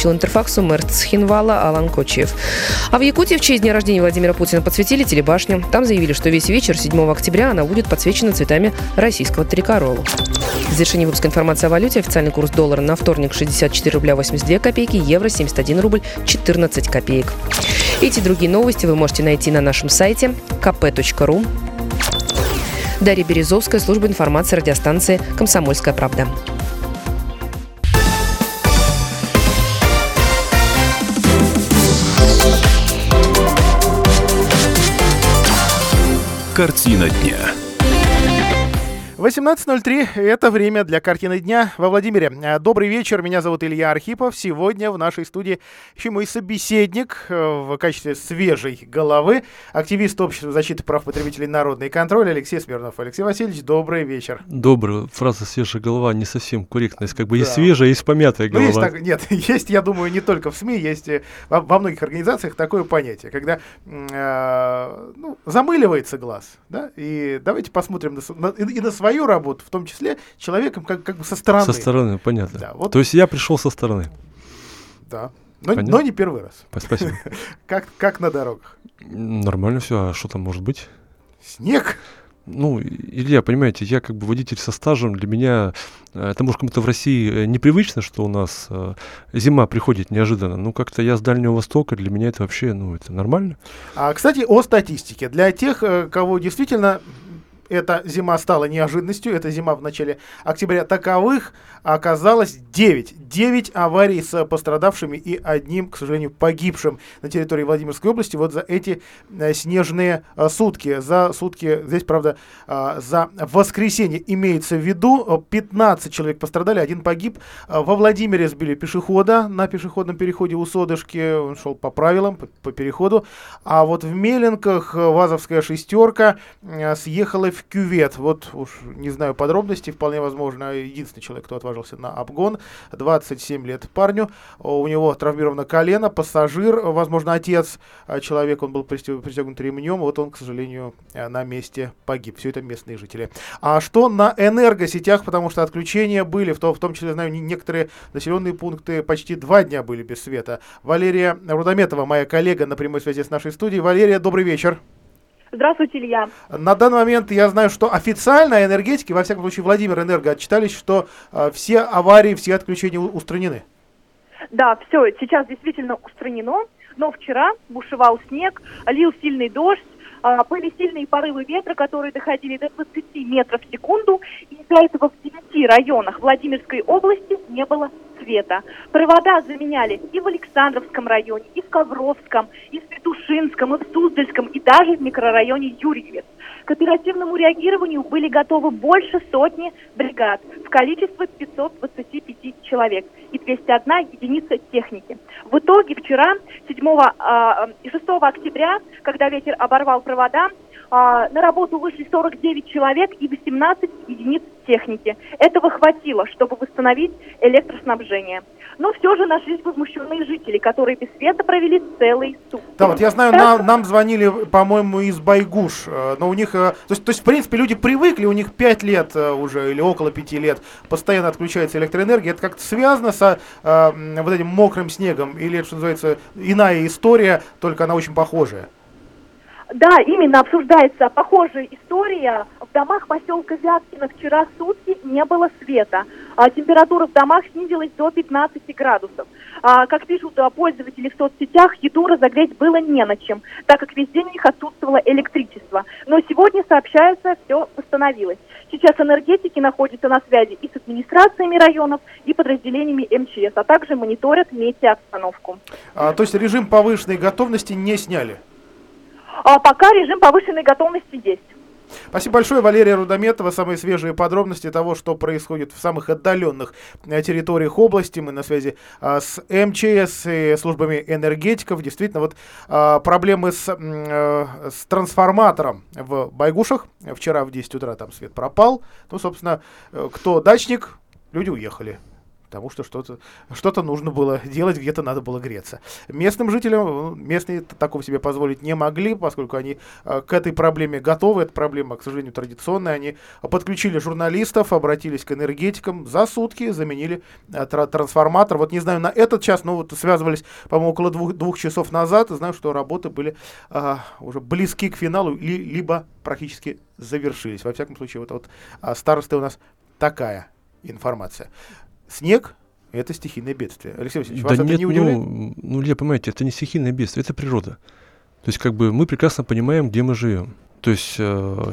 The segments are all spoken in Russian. сообщил Интерфаксу мэр Цхинвала Алан Кочиев. А в Якутии в честь дня рождения Владимира Путина подсветили телебашню. Там заявили, что весь вечер 7 октября она будет подсвечена цветами российского трикорола. В завершении выпуска информации о валюте. Официальный курс доллара на вторник 64 рубля 82 копейки, евро 71 рубль 14 копеек. Эти другие новости вы можете найти на нашем сайте kp.ru. Дарья Березовская, служба информации радиостанции «Комсомольская правда». Картина дня. 18.03 – это время для «Картины дня» во Владимире. Добрый вечер, меня зовут Илья Архипов. Сегодня в нашей студии еще мой собеседник в качестве свежей головы, активист Общества защиты прав потребителей «Народный контроль» Алексей Смирнов. Алексей Васильевич, добрый вечер. Добрый. Фраза «свежая голова» не совсем корректна. Есть, да. Есть свежая, есть помятая голова. Есть так, нет, есть, я думаю, не только в СМИ, есть во многих организациях такое понятие, когда замыливается глаз. Да? И давайте посмотрим на свои работу, в том числе человеком как бы со стороны. Со стороны, понятно. Да, вот. То есть я пришел со стороны. Да, но не первый раз. Спасибо. Как на дорогах? Нормально все, а что там может быть? Снег? Ну, Илья, понимаете, я как бы водитель со стажем, для меня это, может, кому-то в России непривычно, что у нас зима приходит неожиданно, но как-то я с Дальнего Востока, для меня это вообще, это нормально. А, кстати, о статистике. Для тех, кого действительно... Эта зима стала неожиданностью, эта зима в начале октября. Таковых оказалось 9. 9 аварий с пострадавшими и одним, к сожалению, погибшим на территории Владимирской области вот за эти снежные сутки. За сутки, здесь, правда, за воскресенье имеется в виду, 15 человек пострадали, один погиб. Во Владимире сбили пешехода на пешеходном переходе у Содышки, он шел по правилам, по переходу. А вот в Меленках ВАЗовская шестерка съехала в кювет. Вот уж не знаю подробностей, вполне возможно, единственный человек, кто отважился на обгон. 27 лет парню. У него травмировано колено, пассажир, возможно, отец человека, он был пристегнут ремнем. Вот он, к сожалению, на месте погиб. Все это местные жители. А что на энергосетях, потому что отключения были, в том числе, знаю, некоторые населенные пункты почти 2 дня были без света. Валерия Рудометова, моя коллега на прямой связи с нашей студией. Валерия, добрый вечер. Здравствуйте, Илья. На данный момент я знаю, что официально энергетики, во всяком случае Владимирэнерго, отчитались, что все аварии, все отключения устранены. Да, все, сейчас действительно устранено, но вчера бушевал снег, лил сильный дождь, были сильные порывы ветра, которые доходили до 20 метров в секунду, и из-за этого в 9 районах Владимирской области не было света. Провода заменяли и в Александровском районе, и в Ковровском, и в Петушинском, и в Суздальском, и даже в микрорайоне Юрьевец. К оперативному реагированию были готовы больше сотни бригад в количестве 525 человек и 201 единица техники. В итоге вчера, 6 октября, когда ветер оборвал провода, на работу вышли 49 человек и 18 единиц техники. Этого хватило, чтобы восстановить электроснабжение. Но все же нашлись возмущенные жители, которые без света провели целый сутки. Да, вот я знаю, нам звонили, по-моему, из Байгуш. Но у них, то есть, в принципе, люди привыкли, у них 5 лет уже или около 5 лет постоянно отключается электроэнергия. Это как-то связано с вот этим мокрым снегом или, что называется, иная история, только она очень похожая. Да, именно обсуждается похожая история. В домах поселка Вяткино вчера сутки не было света. Температура в домах снизилась до 15 градусов. Как пишут пользователи в соцсетях, еду разогреть было не на чем, так как везде у них отсутствовало электричество. Но сегодня, сообщается, все восстановилось. Сейчас энергетики находятся на связи и с администрациями районов, и подразделениями МЧС, а также мониторят метеообстановку. То есть режим повышенной готовности не сняли? А пока режим повышенной готовности есть. Спасибо большое, Валерия Рудометова. Самые свежие подробности того, что происходит в самых отдаленных территориях области. Мы на связи с МЧС и службами энергетиков. Действительно, вот проблемы с трансформатором в Байгушах. Вчера в 10 утра там свет пропал. Ну, собственно, кто дачник, люди уехали. потому что что-то нужно было делать, где-то надо было греться. Местным жителям, местные такого себе позволить не могли, поскольку они к этой проблеме готовы. Эта проблема, к сожалению, традиционная. Они подключили журналистов, обратились к энергетикам. За сутки заменили трансформатор. Вот не знаю, на этот час, но вот связывались, по-моему, около двух часов назад. И знаю, что работы были уже близки к финалу, либо практически завершились. Во всяком случае, вот старосты у нас такая информация. Снег — это стихийное бедствие. Алексей Васильевич, вас это не удивляет? Ну, Илья, понимаете, это не стихийное бедствие, это природа. То есть, как бы мы прекрасно понимаем, где мы живем. То есть,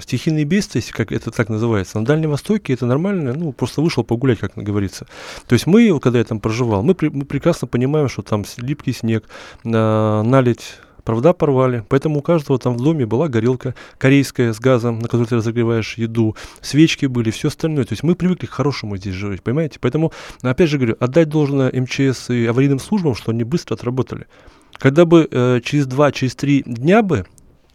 стихийные бедствия, как это так называется, на Дальнем Востоке это нормально, ну, просто вышел погулять, как говорится. То есть, мы, когда я там проживал, мы прекрасно понимаем, что там липкий снег, наледь, провода порвали, поэтому у каждого там в доме была горелка корейская с газом, на которой ты разогреваешь еду, свечки были, все остальное. То есть мы привыкли к хорошему здесь жить, понимаете? Поэтому, опять же говорю, отдать должное МЧС и аварийным службам, что они быстро отработали. Когда бы через 2-3 дня бы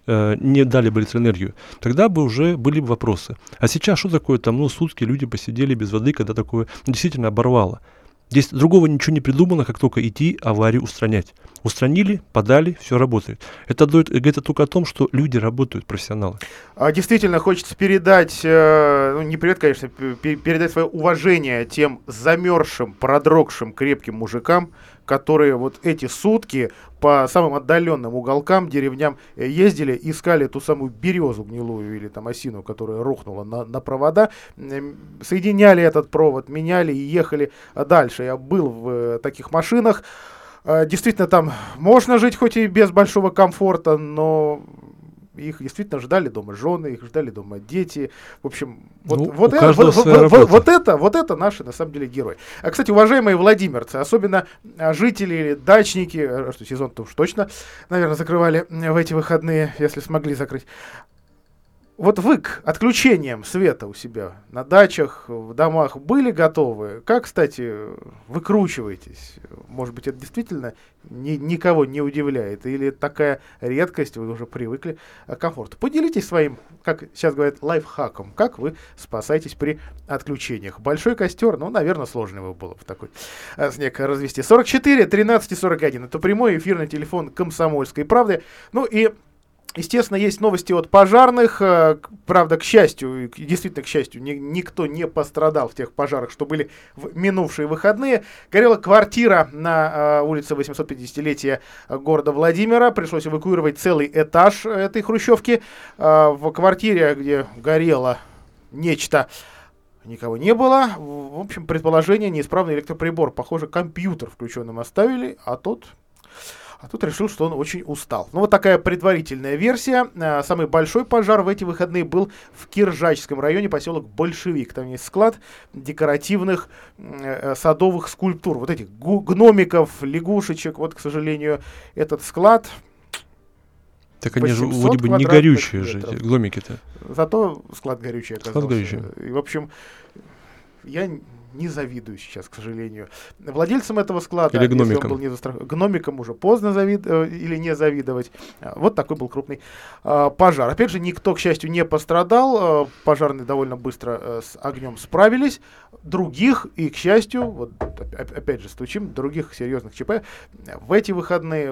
не дали бы электроэнергию, тогда бы уже были бы вопросы. А сейчас что такое там, сутки люди посидели без воды, когда такое действительно оборвало. Здесь другого ничего не придумано, как только идти аварию устранять. Устранили, подали, все работает. Это говорит только о том, что люди работают, профессионалы. Действительно, хочется передать, не привет, конечно, передать свое уважение тем замерзшим, продрогшим, крепким мужикам, которые вот эти сутки по самым отдаленным уголкам, деревням ездили, искали ту самую березу гнилую или там осину, которая рухнула на провода, соединяли этот провод, меняли и ехали дальше. Я был в таких машинах. Действительно, там можно жить хоть и без большого комфорта, но их действительно ждали дома жены, их ждали дома дети. В общем, вот это наши, на самом деле, герои. А, кстати, уважаемые владимирцы, особенно жители или дачники, что сезон-то уж точно, наверное, закрывали в эти выходные, если смогли закрыть. Вот вы к отключениям света у себя на дачах, в домах были готовы? Как, кстати, выкручиваетесь? Может быть, это действительно никого не удивляет? Или такая редкость, вы уже привыкли к комфорту? Поделитесь своим, как сейчас говорят, лайфхаком. Как вы спасаетесь при отключениях? Большой костер, наверное, сложно его было в такой снег развести. 44 13 41. Это прямой эфирный телефон «Комсомольской правды». Естественно, есть новости от пожарных, правда, к счастью, действительно, к счастью, никто не пострадал в тех пожарах, что были в минувшие выходные. Горела квартира на улице 850-летия города Владимира, пришлось эвакуировать целый этаж этой хрущевки. В квартире, где горело нечто, никого не было. В общем, предположение, неисправный электроприбор, похоже, компьютер включенным оставили, а тот решил, что он очень устал. Вот такая предварительная версия. Самый большой пожар в эти выходные был в Киржачском районе, поселок Большевик. Там есть склад декоративных садовых скульптур. Вот этих гномиков, лягушечек. Вот, к сожалению, этот склад... Так они же вроде бы не горючие же, эти гномики-то. Зато склад горючий оказался. Склад горючий. И, в общем, я... не завидую сейчас, к сожалению. Владельцам этого склада, или гномиком. Если он был не застрахован, гномикам уже поздно или не завидовать. Вот такой был крупный пожар. Опять же, никто, к счастью, не пострадал. Пожарные довольно быстро с огнем справились. Других, и, к счастью, опять же стучим, других серьезных ЧП в эти выходные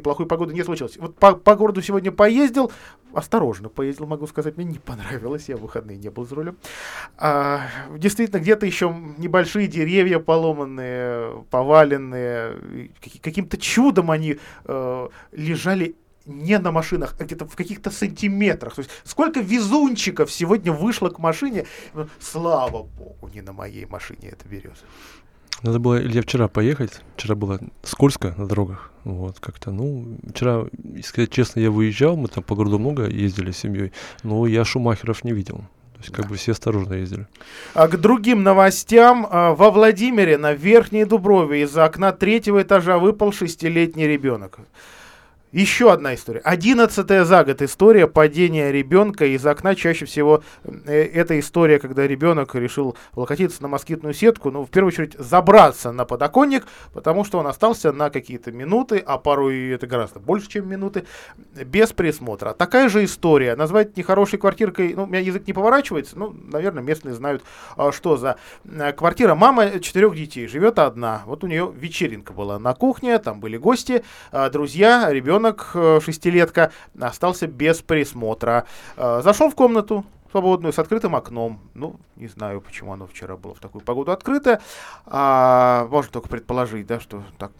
плохой погоды не случилось. Вот по городу сегодня поездил. Осторожно поездил, могу сказать. Мне не понравилось. Я в выходные не был за рулем. Действительно, где-то еще небольшие деревья поломанные, поваленные. Каким-то чудом они лежали не на машинах, а где-то в каких-то сантиметрах. То есть сколько везунчиков сегодня вышло к машине. Слава богу, не на моей машине эта береза. Надо было, Илья, вчера поехать. Вчера было скользко на дорогах. Вот как-то, вчера, сказать честно, я выезжал, мы там по городу много ездили с семьей, но я шумахеров не видел. То есть, как бы все осторожно ездили. А к другим новостям. Во Владимире на Верхней Дуброве из окна третьего этажа выпал 6-летний ребенок. Еще одна история. 11-я за год история падения ребенка из окна. Чаще всего эта история, когда ребенок решил локотиться на москитную сетку, ну, в первую очередь, забраться на подоконник, потому что он остался на какие-то минуты, а порой это гораздо больше, чем минуты, без присмотра. Такая же история. Назвать нехорошей квартиркой, ну, у меня язык не поворачивается, ну, наверное, местные знают, что за квартира. Мама 4 детей, живет одна. Вот у нее вечеринка была на кухне, там были гости, друзья, ребенок. Шестилетка остался без присмотра. Зашел в комнату свободную с открытым окном. Ну, не знаю, почему оно вчера было в такую погоду открыто. Можно только предположить, да, что так,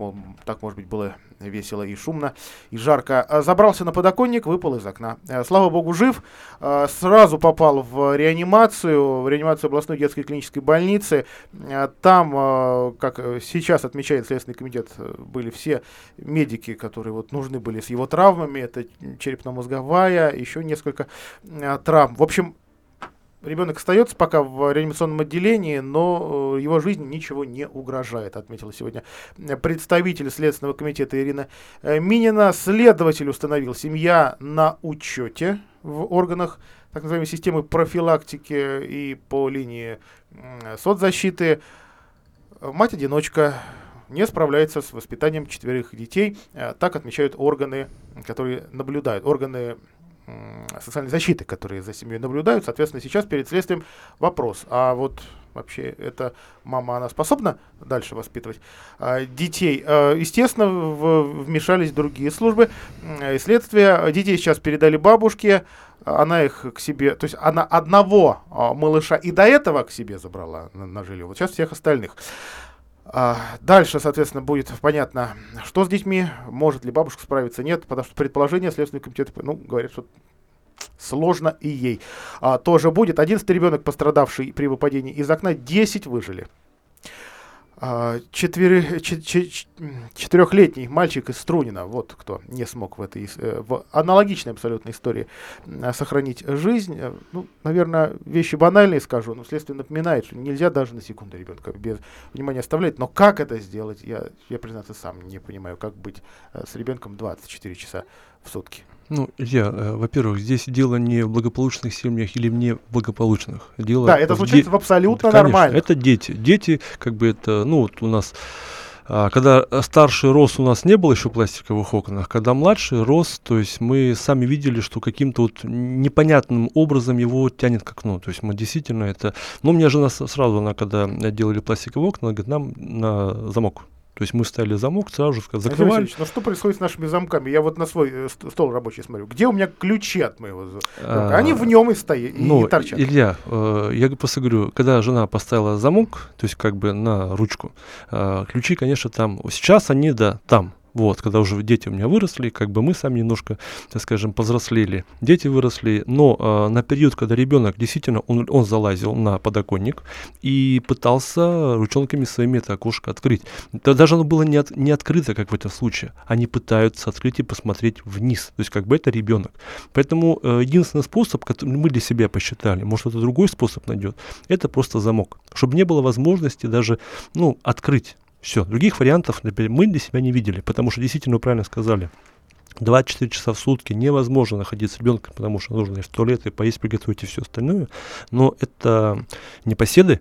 может быть, было весело и шумно, и жарко. Забрался на подоконник, выпал из окна. Слава богу, жив. Сразу попал в реанимацию областной детской клинической больницы. Там, как сейчас отмечает Следственный комитет, были все медики, которые вот нужны были с его травмами. Это черепно-мозговая, еще несколько травм. В общем, ребенок остается пока в реанимационном отделении, но его жизни ничего не угрожает, отметила сегодня представитель Следственного комитета Ирина Минина. Следователь установил, семья на учете в органах так называемой системы профилактики и по линии соцзащиты. Мать-одиночка не справляется с воспитанием 4 детей. Так отмечают органы, которые наблюдают, органы социальной защиты, которые за семьей наблюдают. Соответственно, сейчас перед следствием вопрос. А вот вообще эта мама, она способна дальше воспитывать детей? Естественно, вмешались другие службы и следствия. Детей сейчас передали бабушке. Она их к себе, то есть она одного малыша и до этого к себе забрала на жилье. Вот сейчас всех остальных. Дальше, соответственно, будет понятно, что с детьми, может ли бабушка справиться, нет, потому что предположение Следственного комитета, ну, говорит, что сложно и ей тоже будет. 11 ребенок, пострадавший при выпадении из окна, 10 выжили. 4-летний мальчик из Струнина, вот кто не смог в аналогичной абсолютной истории сохранить жизнь. Ну, наверное, вещи банальные скажу, но следствие напоминает, что нельзя даже на секунду ребенка без внимания оставлять. Но как это сделать, я признаться, сам не понимаю, как быть с ребенком 24 часа в сутки. Ну, Илья, во-первых, здесь дело не в благополучных семьях или в неблагополучных. Дело это случается в абсолютно нормально. Это дети. Дети, как бы это, ну, вот у нас, когда старший рос, у нас не было еще пластиковых окон, а когда младший рос, то есть мы сами видели, что каким-то вот непонятным образом его тянет к окну. То есть мы действительно это... Ну, у меня жена сразу, она когда делали пластиковые окна, она говорит, нам на замок. То есть мы ставили замок, сразу же закрывали. Алексей Васильевич, ну что происходит с нашими замками? Я вот на свой стол рабочий смотрю. Где у меня ключи от моего замка? Они в нем и стоят, ну, и торчат. Илья, я просто говорю, когда жена поставила замок, то есть как бы на ручку, ключи, конечно, там. Сейчас они, да, там. Вот, когда уже дети у меня выросли, как бы мы сами немножко, так скажем, повзрослели, дети выросли, но на период, когда ребенок действительно, он залазил на подоконник и пытался ручонками своими это окошко открыть. Даже оно было не открыто, как в этом случае. Они пытаются открыть и посмотреть вниз, то есть как бы это ребенок. Поэтому единственный способ, который мы для себя посчитали, может это другой способ найдет, это просто замок, чтобы не было возможности даже, ну, открыть. Все, других вариантов, например, мы для себя не видели, потому что действительно вы правильно сказали, 24 часа в сутки невозможно находиться с ребенком, потому что нужно и в туалет, и поесть, приготовить и все остальное, но это непоседы,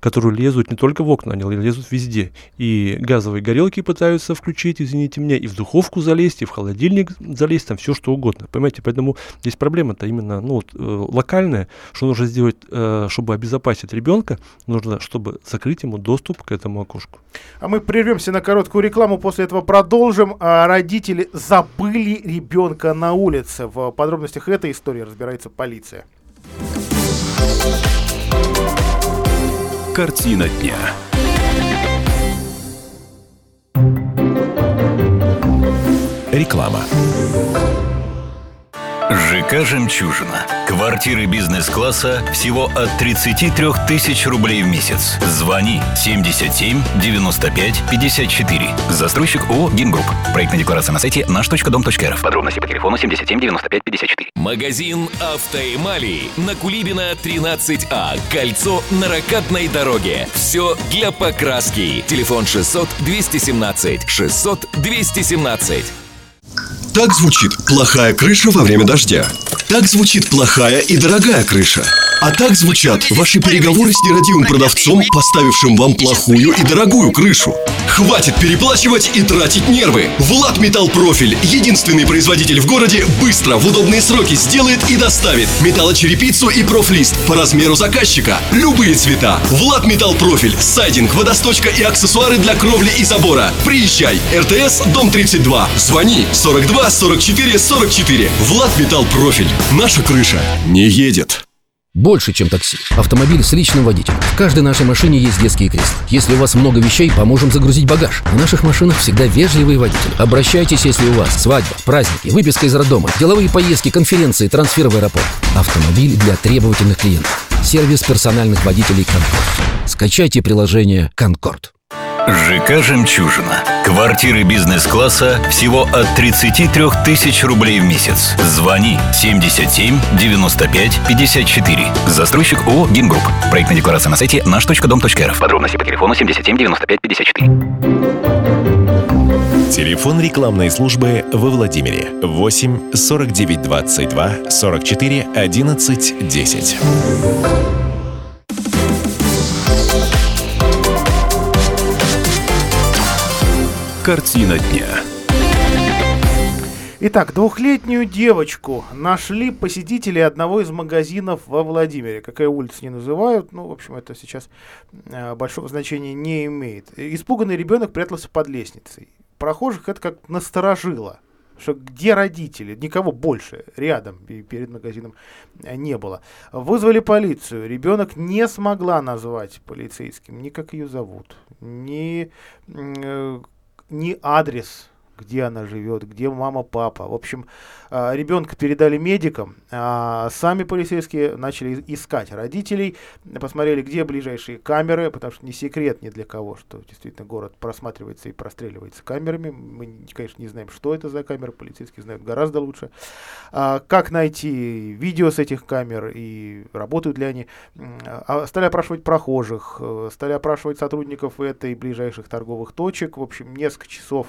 которые лезут не только в окна, они лезут везде. И газовые горелки пытаются включить, извините меня, и в духовку залезть, и в холодильник залезть, там все что угодно. Понимаете, поэтому здесь проблема-то именно, ну, вот, локальная, что нужно сделать, чтобы обезопасить ребенка, нужно, чтобы закрыть ему доступ к этому окошку. А мы прервемся на короткую рекламу, после этого продолжим. Родители забыли ребенка на улице. В подробностях этой истории разбирается полиция. Картина дня. Реклама. ЖК «Жемчужина». Квартиры бизнес-класса всего от 33 тысяч рублей в месяц. Звони 77 95 54. Застройщик ООО «Гимгрупп». Проектная декларация на сайте наш.дом.рф. Подробности по телефону 77 95 54. Магазин «Автоэмалии» на Кулибина 13А. Кольцо на Ракатной дороге. Все для покраски. Телефон 600 217 600 217. Так звучит плохая крыша во время дождя. Так звучит плохая и дорогая крыша. А так звучат ваши переговоры с нерадивым продавцом, поставившим вам плохую и дорогую крышу. Хватит переплачивать и тратить нервы. Влад Металлпрофиль, единственный производитель в городе, быстро, в удобные сроки сделает и доставит металлочерепицу и профлист по размеру заказчика. Любые цвета. Влад Металлпрофиль, сайдинг, водосточка и аксессуары для кровли и забора. Приезжай. РТС, дом 32. Звони 42 44 44. Влад Металлпрофиль. Наша крыша не едет. Больше, чем такси. Автомобиль с личным водителем. В каждой нашей машине есть детские кресла. Если у вас много вещей, поможем загрузить багаж. В наших машинах всегда вежливые водители. Обращайтесь, если у вас свадьба, праздники, выписка из роддома, деловые поездки, конференции, трансфер в аэропорт. Автомобиль для требовательных клиентов. Сервис персональных водителей «Конкорд». Скачайте приложение «Конкорд». ЖК «Жемчужина». Квартиры бизнес-класса всего от 33 тысяч рублей в месяц. Звони 77 95 54. Застройщик ООО «Гимгрупп». Проектная декларация на сайте наш.дом.рф. Подробности по телефону 77 95 54. Телефон рекламной службы во Владимире. 8 49 22 44 11 10. Картина дня. Итак, двухлетнюю девочку нашли посетители одного из магазинов во Владимире. Какая улица, не называют, ну, в общем, это сейчас большого значения не имеет. Испуганный ребенок прятался под лестницей. Прохожих это как насторожило. Что где родители? Никого больше рядом и перед магазином не было. Вызвали полицию. Ребенок не смогла назвать полицейским ни как ее зовут, ни адрес, где она живет, где мама, папа. В общем, ребенка передали медикам, а сами полицейские начали искать родителей, посмотрели, где ближайшие камеры, потому что не секрет ни для кого, что действительно город просматривается и простреливается камерами. Мы, конечно, не знаем, что это за камеры, полицейские знают гораздо лучше. Как найти видео с этих камер и работают ли они. Стали опрашивать прохожих, стали опрашивать сотрудников этой ближайших торговых точек. В общем, несколько часов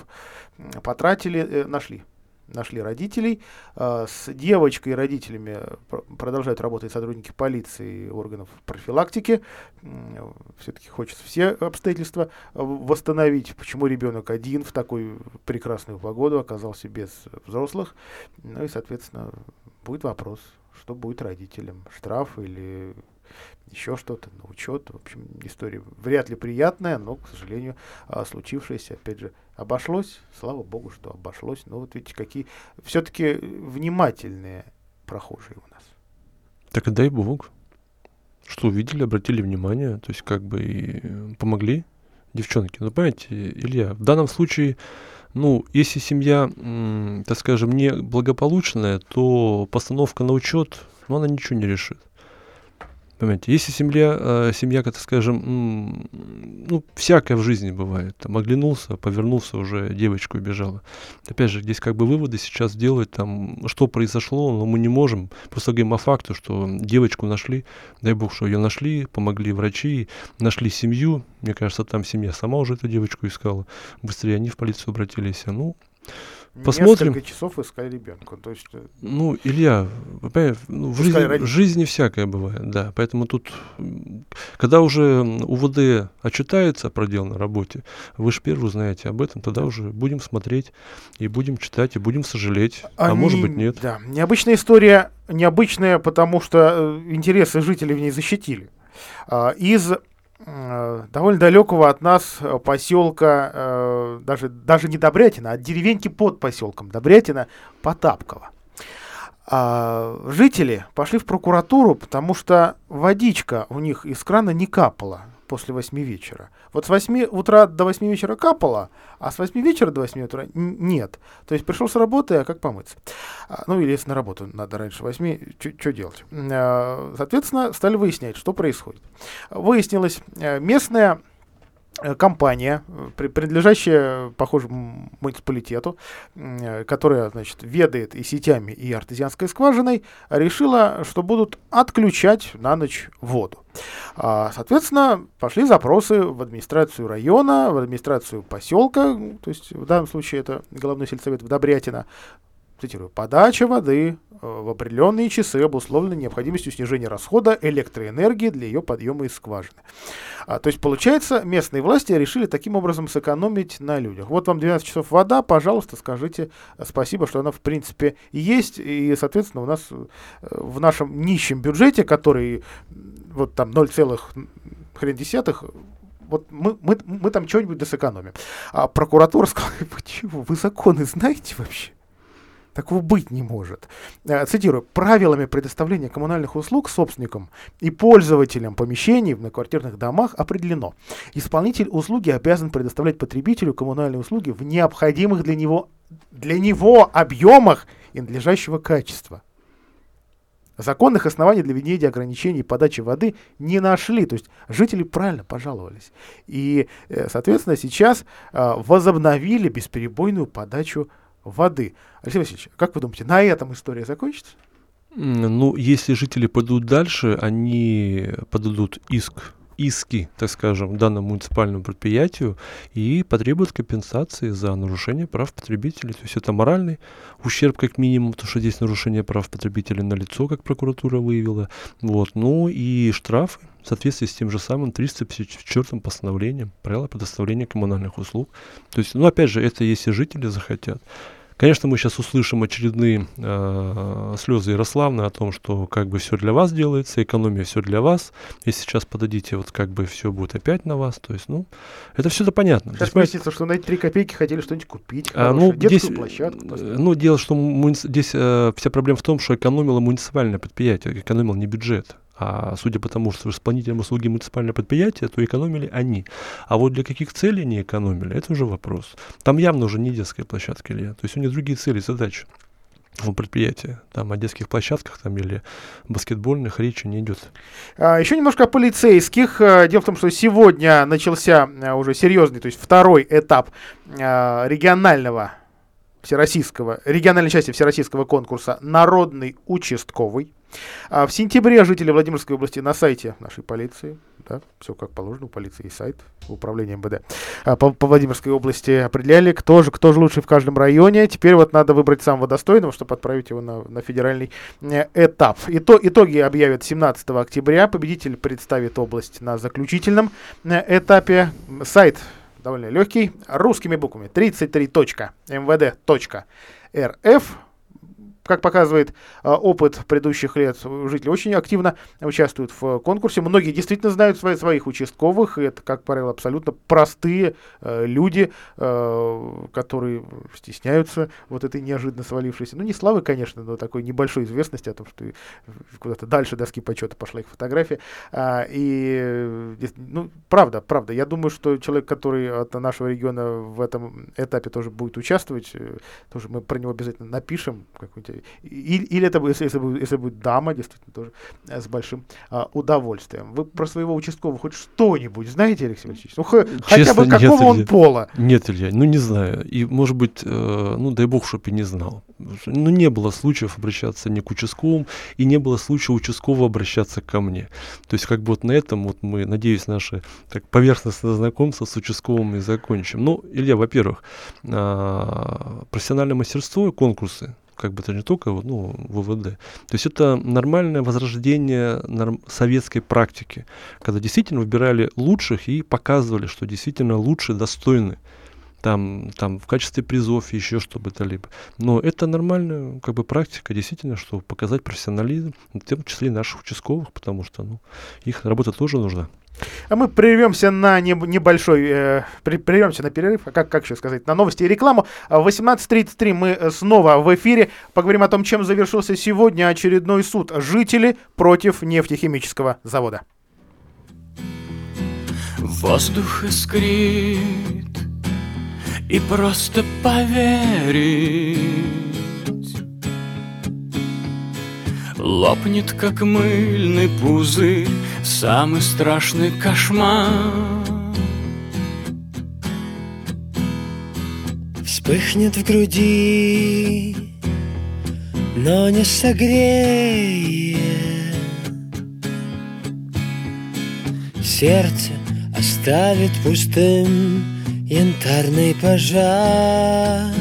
потратили, нашли родителей. С девочкой и родителями продолжают работать сотрудники полиции и органов профилактики. Все-таки хочется все обстоятельства восстановить. Почему ребенок один в такую прекрасную погоду оказался без взрослых? Ну и, соответственно, будет вопрос, что будет родителям? Штраф или еще что-то на учет? В общем, история вряд ли приятная, но, к сожалению, случившееся, опять же, обошлось. Слава богу, что обошлось. Но вот видите, какие все-таки внимательные прохожие у нас. Так и дай бог, что увидели, обратили внимание, то есть как бы и помогли девчонке. Ну, понимаете, Илья, в данном случае, ну, если семья, так скажем, не благополучная, то постановка на учет, ну, она ничего не решит. Понимаете, если семья, как-то скажем, ну, всякое в жизни бывает. Там оглянулся, повернулся, уже девочка убежала. Опять же, здесь как бы выводы сейчас делать, там, что произошло, но мы не можем. Просто говорим о факте, что девочку нашли, дай бог, что ее нашли, помогли врачи, нашли семью. Мне кажется, там семья сама уже эту девочку искала. Быстрее они в полицию обратились. Ну, посмотрим. Несколько часов искали ребенка. То есть, ну, Илья, ну, в жизни всякое бывает, да. Поэтому тут, когда уже УВД отчитается о проделанной работе, вы же первый узнаете об этом, тогда уже будем смотреть, и будем читать, и будем сожалеть. А может быть, нет. Да. Необычная история, необычная, потому что интересы жителей в ней защитили. Из довольно далекого от нас поселка, даже не Добрятина, а деревеньки под поселком Добрятина, Потапково. Жители пошли в прокуратуру, потому что водичка у них из крана не капала после 8 вечера. Вот с 8 утра до 8 вечера капала, а с 8 вечера до 8 утра нет. То есть пришел с работы, а как помыться? Ну или если на работу надо раньше 8, что делать? Соответственно, стали выяснять, что происходит. Выяснилось, местная компания, принадлежащая, похоже, муниципалитету, которая, значит, ведает и сетями, и артезианской скважиной, решила, что будут отключать на ночь воду. Соответственно, пошли запросы в администрацию района, в администрацию поселка, то есть в данном случае это головной сельсовет в Добрятино. цитирую, подача воды в определенные часы обусловлена необходимостью снижения расхода электроэнергии для ее подъема из скважины. То есть, получается, местные власти решили таким образом сэкономить на людях. Вот вам 12 часов вода, пожалуйста, скажите спасибо, что она в принципе есть. И, соответственно, у нас в нашем нищем бюджете, который вот там 0,1, вот мы там что-нибудь досэкономим. А прокуратура сказала: почему? Вы законы знаете вообще? Такого быть не может. Цитирую. Правилами предоставления коммунальных услуг собственникам и пользователям помещений в многоквартирных домах определено. Исполнитель услуги обязан предоставлять потребителю коммунальные услуги в необходимых для него объемах и надлежащего качества. Законных оснований для введения ограничений подачи воды не нашли. То есть жители правильно пожаловались. И, соответственно, сейчас возобновили бесперебойную подачу воды. Алексей Васильевич, как вы думаете, на этом история закончится? Ну, если жители пойдут дальше, они подадут иски, так скажем, данному муниципальному предприятию и потребуют компенсации за нарушение прав потребителей. То есть это моральный ущерб как минимум, потому что здесь нарушение прав потребителей налицо, как прокуратура выявила. Вот. Ну и штрафы в соответствии с тем же самым 354-м постановлением правила предоставления коммунальных услуг. То есть, ну опять же, это если жители захотят. Конечно, мы сейчас услышим очередные слезы Ярославны о том, что как бы все для вас делается, экономия все для вас, если сейчас подадите, вот как бы все будет опять на вас, то есть, ну, это все-то понятно. Сейчас выяснится, что на эти 3 копейки хотели что-нибудь купить, хорошую детскую площадку. Ну, дело, что здесь вся проблема в том, что экономило муниципальное предприятие, экономил не бюджет. А судя по тому, что исполнителям услуги муниципального предприятия, то экономили они. А вот для каких целей они экономили, это уже вопрос. Там явно уже не детская площадка, Илья. То есть у них другие цели, задачи у предприятия. Там о детских площадках там, или баскетбольных речи не идет. Еще немножко о полицейских. Дело в том, что сегодня начался уже серьезный, то есть второй этап регионального, всероссийского, региональной части всероссийского конкурса «Народный участковый». В сентябре жители Владимирской области на сайте нашей полиции, да, все как положено, у полиции есть сайт, управление МВД, по Владимирской области определяли, кто же лучший в каждом районе. Теперь вот надо выбрать самого достойного, чтобы отправить его на федеральный этап. Итоги объявят 17 октября. Победитель представит область на заключительном этапе. Сайт довольно легкий, русскими буквами 33.mvd.рф. Как показывает опыт предыдущих лет, жители очень активно участвуют в конкурсе. Многие действительно знают своих участковых. И это, как правило, абсолютно простые люди, которые стесняются вот этой неожиданно свалившейся. Ну, не славы, конечно, но такой небольшой известности о том, что куда-то дальше доски почета пошла их фотография. И, ну, правда. Я думаю, что человек, который от нашего региона в этом этапе тоже будет участвовать, тоже мы про него обязательно напишем какой-нибудь. Или это будет, если будет дама, действительно, тоже с большим удовольствием. Вы про своего участкового хоть что-нибудь знаете, Алексей Васильевич? Ну, хотя бы какого нет, он Илья. Пола? Нет, Илья, ну не знаю. И, может быть, ну дай бог, чтоб и не знал. Ну не было случаев обращаться не к участковым, и не было случая участкового обращаться ко мне. То есть как бы вот на этом вот мы, надеюсь, наше так, поверхностное знакомство с участковым и закончим. Ну, Илья, во-первых, профессиональное мастерство и конкурсы, как бы это не только ну, ВВД. То есть это нормальное возрождение советской практики, когда действительно выбирали лучших и показывали, что действительно лучшие достойны. Там в качестве призов, еще что-то либо. Но это нормальная как бы, практика, действительно, чтобы показать профессионализм, в том числе и наших участковых, потому что ну, их работа тоже нужна. А мы прервемся на небольшой, прервемся на перерыв, а как еще сказать, на новости и рекламу. В 18:33 мы снова в эфире. Поговорим о том, чем завершился сегодня очередной суд. Жители против нефтехимического завода. Воздух искрит, и просто поверить лопнет, как мыльный пузырь, самый страшный кошмар. Вспыхнет в груди, но не согреет. Сердце оставит пустым янтарный пожар.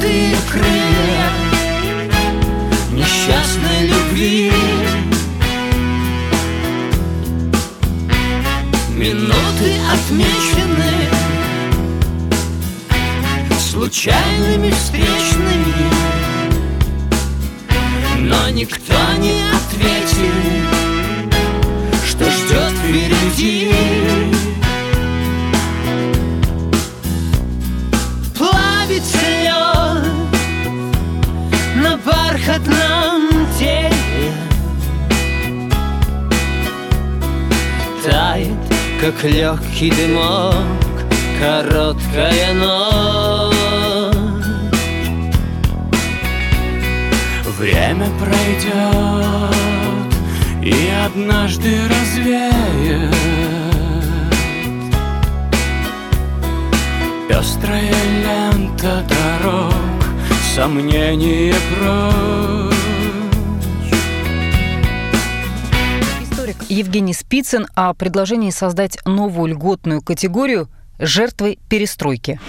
Раскрытые крылья несчастной любви. Минуты отмечены случайными встречными, но никто не ответил, что ждет впереди. Плавится лед на бархатном теле, тает, как легкий дымок, короткая ночь. Время пройдет и однажды развеет пестрая лента дорог, сомнения прочь. Евгений Спицын о предложении создать новую льготную категорию «Жертвы перестройки».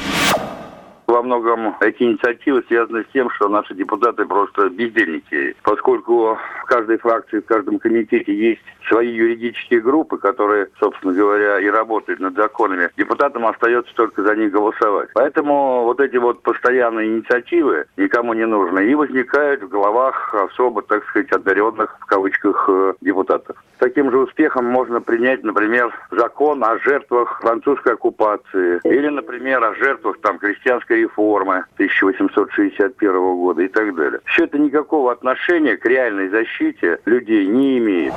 Во многом эти инициативы связаны с тем, что наши депутаты просто бездельники, поскольку в каждой фракции, в каждом комитете есть свои юридические группы, которые, собственно говоря, и работают над законами. Депутатам остается только за них голосовать. Поэтому вот эти вот постоянные инициативы никому не нужны и возникают в головах особо, так сказать, одаренных, в кавычках, депутатов. С таким же успехом можно принять, например, закон о жертвах французской оккупации или, например, о жертвах там крестьянской реформы 1861 года и так далее. Все это никакого отношения к реальной защите людей не имеет.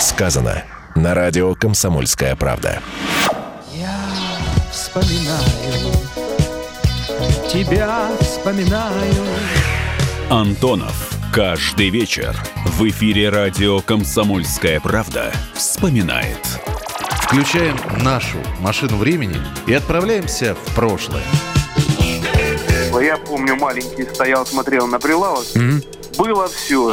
Сказано на радио «Комсомольская правда». Я вспоминаю, тебя вспоминаю. Антонов. Каждый вечер в эфире радио «Комсомольская правда» вспоминает. Включаем нашу машину времени и отправляемся в прошлое. Я помню, маленький стоял, смотрел на прилавок. Было все.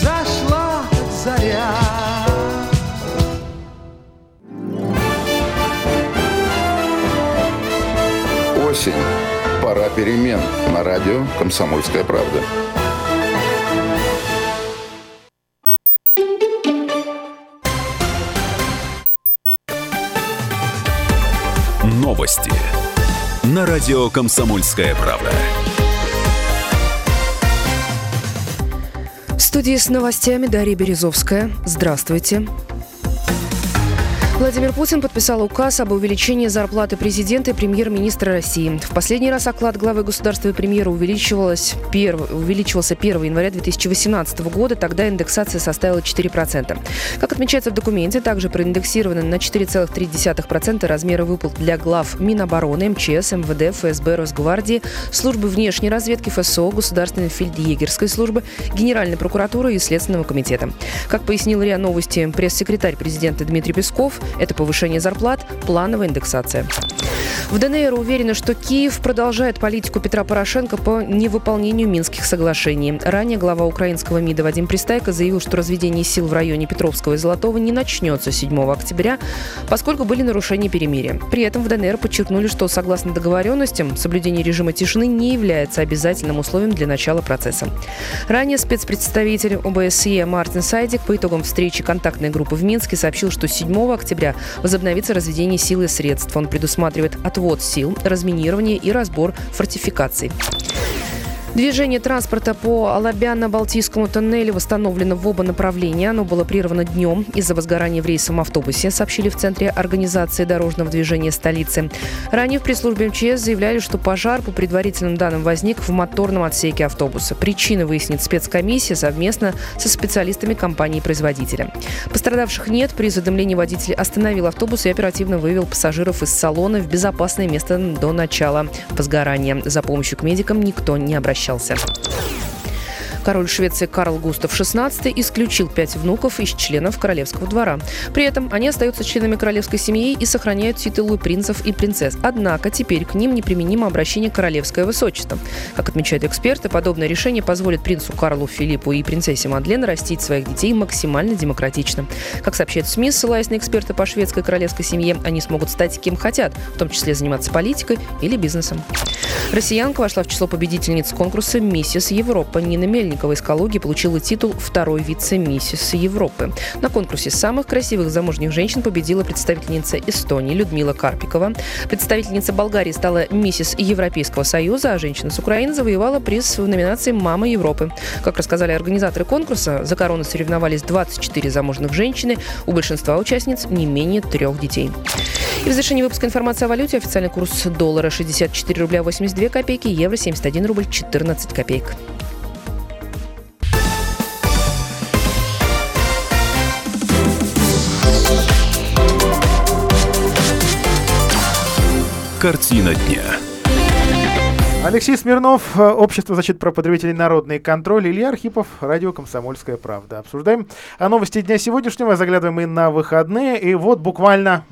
Зашла заря. Осень. Пора перемен. На радио «Комсомольская правда». Новости. На радио «Комсомольская правда». В студии с новостями Дарья Березовская. Здравствуйте. Владимир Путин подписал указ об увеличении зарплаты президента и премьер-министра России. В последний раз оклад главы государства и премьера увеличивался 1 января 2018 года. Тогда индексация составила 4%. Как отмечается в документе, также проиндексированы на 4,3% размеры выплат для глав Минобороны, МЧС, МВД, ФСБ, Росгвардии, службы внешней разведки, ФСО, Государственной фельдъегерской службы, Генеральной прокуратуры и Следственного комитета. Как пояснил РИА Новости пресс-секретарь президента Дмитрий Песков, это повышение зарплат, плановая индексация. В ДНР уверены, что Киев продолжает политику Петра Порошенко по невыполнению Минских соглашений. Ранее глава украинского МИДа Вадим Пристайко заявил, что разведение сил в районе Петровского и Золотого не начнется 7 октября, поскольку были нарушения перемирия. При этом в ДНР подчеркнули, что, согласно договоренностям, соблюдение режима тишины не является обязательным условием для начала процесса. Ранее спецпредставитель ОБСЕ Мартин Сайдик по итогам встречи контактной группы в Минске сообщил, что 7 октября возобновится разведение сил и средств. Он предусматривает отвод сил, разминирование и разбор фортификаций. Движение транспорта по Алабяно-Балтийскому тоннелю восстановлено в оба направления. Оно было прервано днем из-за возгорания в рейсовом автобусе, сообщили в Центре организации дорожного движения столицы. Ранее в пресс-службе МЧС заявляли, что пожар, по предварительным данным, возник в моторном отсеке автобуса. Причины выяснит спецкомиссия совместно со специалистами компании-производителя. Пострадавших нет. При уведомлении водитель остановил автобус и оперативно вывел пассажиров из салона в безопасное место до начала возгорания. За помощью к медикам никто не обращался. Король Швеции Карл Густав XVI исключил 5 внуков из членов королевского двора. При этом они остаются членами королевской семьи и сохраняют титулы принцев и принцесс. Однако теперь к ним неприменимо обращение «королевское высочество». Как отмечают эксперты, подобное решение позволит принцу Карлу Филиппу и принцессе Мадлен растить своих детей максимально демократично. Как сообщают СМИ, ссылаясь на эксперты по шведской королевской семье, они смогут стать кем хотят, в том числе заниматься политикой или бизнесом. Россиянка вошла в число победительниц конкурса «Миссис Европа». Нина Мельникова из Калуги получила титул второй вице-миссис Европы. На конкурсе самых красивых замужних женщин победила представительница Эстонии Людмила Карпикова. Представительница Болгарии стала миссис Европейского Союза, а женщина с Украины завоевала приз в номинации «Мама Европы». Как рассказали организаторы конкурса, за корону соревновались 24 замужних женщины, у большинства участниц не менее 3 детей. И в завершении выпуска информация о валюте. Официальный курс доллара 64 рубля 82 копейки, евро 71 рубль 14 копеек. Картина дня. Алексей Смирнов, Общество защиты прав потребителей, народный контроль. Илья Архипов, радио «Комсомольская правда». Обсуждаем новости дня сегодняшнего, заглядываем и на выходные. И вот буквально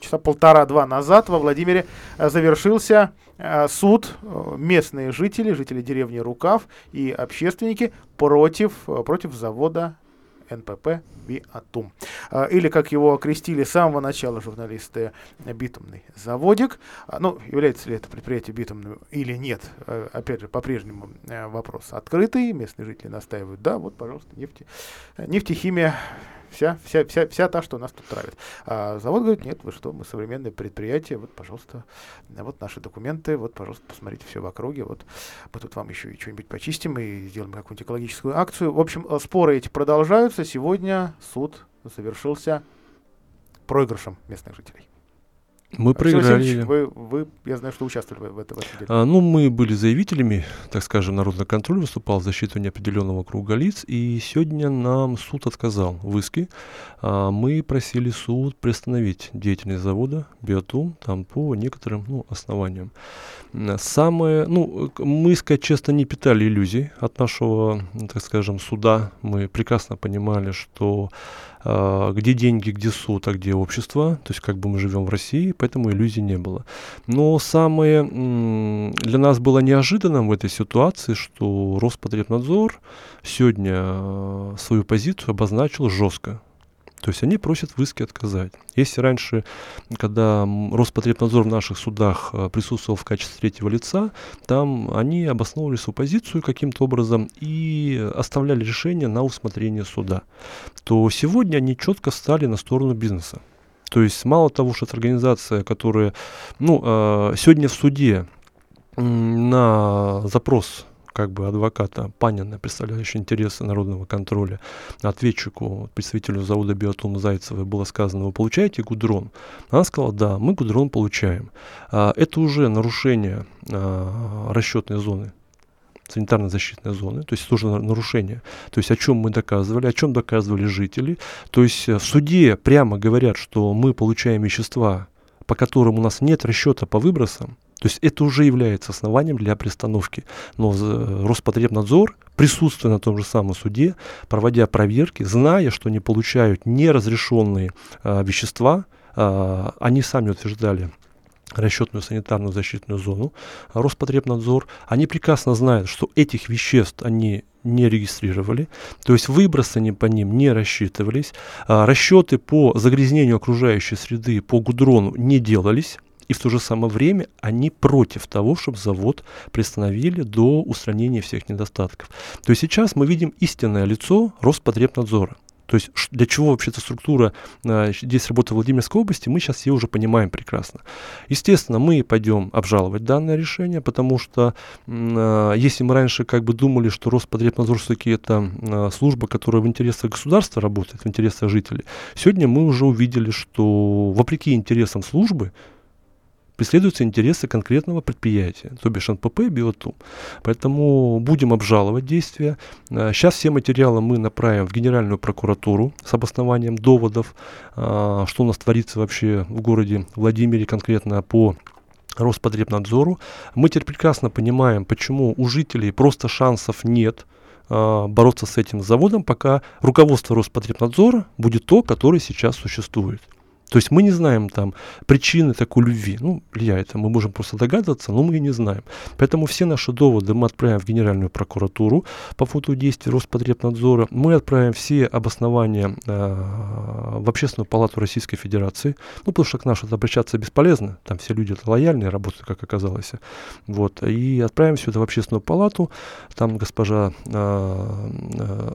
часа полтора-два назад во Владимире завершился суд. Местные жители деревни Рукав и общественники против завода НПП «ВИАТУМ». Или, как его окрестили с самого начала журналисты, битумный заводик. Ну, является ли это предприятие битумным или нет, опять же, по-прежнему вопрос открытый. Местные жители настаивают, да, вот, пожалуйста, нефтехимия. Вся та, что нас тут травит. А завод говорит: нет, вы что, мы современное предприятие, вот, пожалуйста, вот наши документы, вот, пожалуйста, посмотрите все в округе, вот мы тут вам еще и что-нибудь почистим и сделаем какую-нибудь экологическую акцию. В общем, споры эти продолжаются. Сегодня суд завершился проигрышем местных жителей. Мы проиграли. Вы, я знаю, что участвовали в этом деле. Мы были заявителями, так скажем, народный контроль выступал в защиту неопределенного круга лиц, и сегодня нам суд отказал в иске. Мы просили суд приостановить деятельность завода «ВИАТУМ» там по некоторым основаниям. Мы, сказать честно, не питали иллюзий от нашего, так скажем, суда. Мы прекрасно понимали, что где деньги, где суд, а где общество. То есть мы живем в России, поэтому иллюзий не было. Но самое для нас было неожиданным в этой ситуации, что Роспотребнадзор сегодня свою позицию обозначил жестко. То есть они просят в иске отказать. Если раньше, когда Роспотребнадзор в наших судах присутствовал в качестве третьего лица, там они обосновывали свою позицию каким-то образом и оставляли решение на усмотрение суда, то сегодня они четко встали на сторону бизнеса. То есть мало того, что это организация, которая сегодня в суде на запрос адвоката Панина, представляющего интересы народного контроля, ответчику, представителю завода «ВИАТУМ» Зайцевой было сказано: вы получаете гудрон? Она сказала: да, мы гудрон получаем. Это уже нарушение расчетной зоны, санитарно-защитной зоны, то есть тоже нарушение. То есть о чем мы доказывали, о чем доказывали жители. То есть в суде прямо говорят, что мы получаем вещества, по которым у нас нет расчета по выбросам. То есть это уже является основанием для приостановки. Но Роспотребнадзор, присутствуя на том же самом суде, проводя проверки, зная, что не получают неразрешенные вещества, они сами утверждали расчетную санитарную защитную зону, Роспотребнадзор, они прекрасно знают, что этих веществ они не регистрировали, то есть выбросы по ним не рассчитывались, расчеты по загрязнению окружающей среды по гудрону не делались. И в то же самое время они против того, чтобы завод приостановили до устранения всех недостатков. То есть сейчас мы видим истинное лицо Роспотребнадзора. То есть для чего вообще-то структура здесь работы Владимирской области, мы сейчас ее уже понимаем прекрасно. Естественно, мы пойдем обжаловать данное решение, потому что если мы раньше думали, что Роспотребнадзор все-таки это служба, которая в интересах государства работает, в интересах жителей, сегодня мы уже увидели, что вопреки интересам службы преследуются интересы конкретного предприятия, то бишь НПП «ВИАТУМ». Поэтому будем обжаловать действия. Сейчас все материалы мы направим в Генеральную прокуратуру с обоснованием доводов, что у нас творится вообще в городе Владимире конкретно по Роспотребнадзору. Мы теперь прекрасно понимаем, почему у жителей просто шансов нет бороться с этим заводом, пока руководство Роспотребнадзора будет то, которое сейчас существует. То есть мы не знаем там причины такой любви. Ну, влияет, мы можем просто догадываться, но мы ее не знаем. Поэтому все наши доводы мы отправим в Генеральную прокуратуру по факту действий Роспотребнадзора. Мы отправим все обоснования в Общественную палату Российской Федерации. Ну, потому что к нашим обращаться бесполезно. Там все люди лояльные, работают, как оказалось. Вот. И отправим все это в Общественную палату. Там госпожа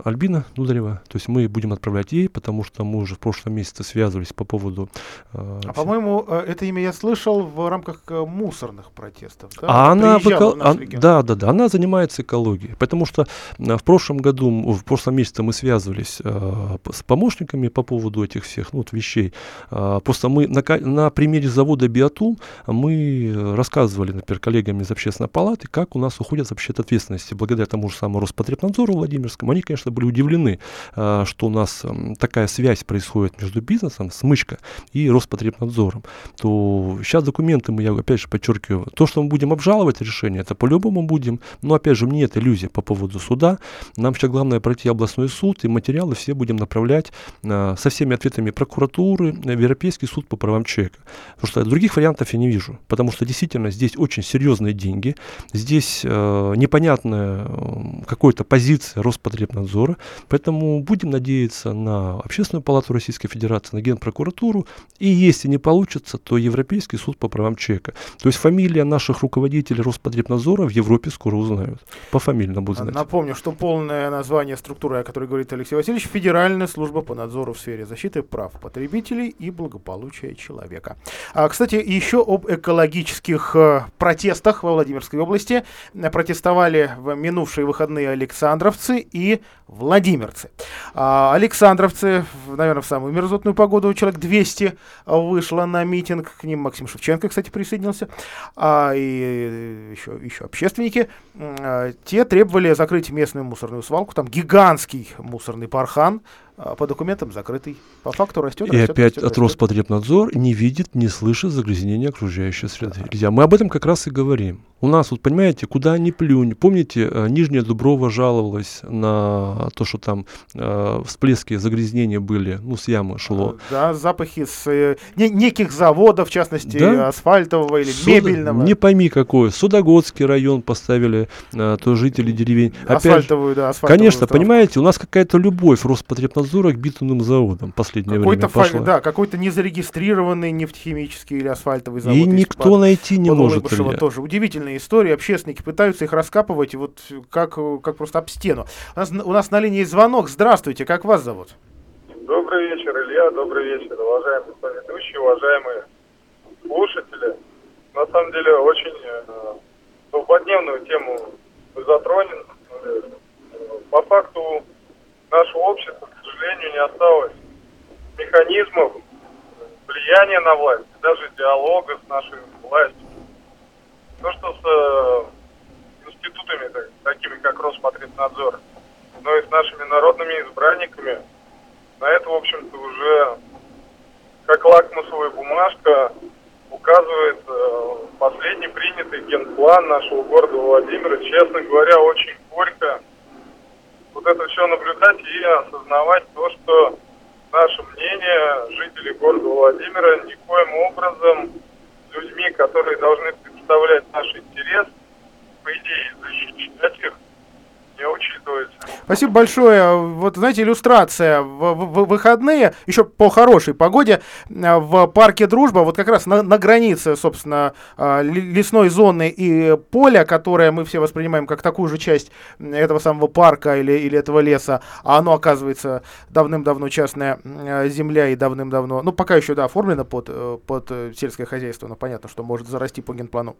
Альбина Дударева. То есть мы будем отправлять ей, потому что мы уже в прошлом месяце связывались по поводу. По-моему, это имя я слышал в рамках мусорных протестов. Да? Она занимается экологией. Потому что в прошлом году, в прошлом месяце мы связывались с помощниками по поводу этих всех вещей. Просто мы на примере завода «ВИАТУМ» мы рассказывали, например, коллегам из общественной палаты, как у нас уходят вообще от ответственности. Благодаря тому же самому Роспотребнадзору Владимирскому, они, конечно, были удивлены, что у нас такая связь происходит между бизнесом, смычка, и Роспотребнадзором, то сейчас документы мы, я опять же подчеркиваю, то, что мы будем обжаловать решение, это по-любому будем, но опять же, мне это иллюзия по поводу суда, нам сейчас главное пройти областной суд, и материалы все будем направлять со всеми ответами прокуратуры в Европейский суд по правам человека, потому что других вариантов я не вижу, потому что действительно здесь очень серьезные деньги, здесь непонятная какая-то позиция Роспотребнадзора, поэтому будем надеяться на Общественную палату Российской Федерации, на Генпрокуратуру, и если не получится, то Европейский суд по правам человека. То есть фамилия наших руководителей Роспотребнадзора в Европе скоро узнают. Пофамильно будут знать. Напомню, что полное название структуры, о которой говорит Алексей Васильевич, Федеральная служба по надзору в сфере защиты прав потребителей и благополучия человека. Кстати, еще об экологических протестах во Владимирской области. Протестовали в минувшие выходные александровцы и владимирцы. Александровцы, наверное, в самую мерзотную погоду, человек 200 вышло на митинг, к ним Максим Шевченко, кстати, присоединился, и еще общественники. Те требовали закрыть местную мусорную свалку, там гигантский мусорный пархан, по документам закрытый, по факту растет. И растет, опять растет, от Роспотребнадзор не видит, не слышит загрязнения окружающей среды. Илья, мы об этом как раз и говорим. У нас, вот понимаете, куда ни плюнь. Помните, Нижняя Дуброва жаловалась на то, что там всплески загрязнения были, с ямы шло. Да, запахи с неких заводов, в частности, да? Асфальтового или мебельного. Не пойми какой. Судогодский район поставили, то жители деревень. Асфальтовую конечно, установку. Понимаете, у нас какая-то любовь Роспотребнадзора к битумным заводам последнее время пошло. Да, какой-то незарегистрированный нефтехимический или асфальтовый завод. И никто найти не может. Тоже удивительная история. Общественники пытаются их раскапывать, вот как просто об стену. У нас на линии звонок. Здравствуйте, как вас зовут? Добрый вечер, Илья. Добрый вечер, уважаемые соведущие, уважаемые слушатели. На самом деле очень злободневную тему затронен. По факту наше общество, к сожалению, не осталось механизмов влияния на власть, даже диалога с нашей властью. То, что с институтами, такими как Роспотребнадзор, но и с нашими народными избранниками, на это, в общем-то, уже как лакмусовая бумажка указывает последний принятый генплан нашего города Владимира. Честно говоря, очень горько вот это все наблюдать и осознавать то, что наше мнение, жители города Владимира, никоим образом с людьми, которые должны представлять наш интерес, по идее, защищать их, не учитывается. Спасибо большое. Вот, знаете, иллюстрация. В выходные, еще по хорошей погоде, в парке «Дружба», вот как раз на границе, собственно, лесной зоны и поля, которое мы все воспринимаем как такую же часть этого самого парка или этого леса, а оно, оказывается, давным-давно частная земля и давным-давно, пока еще, оформлено под сельское хозяйство, но понятно, что может зарасти по генплану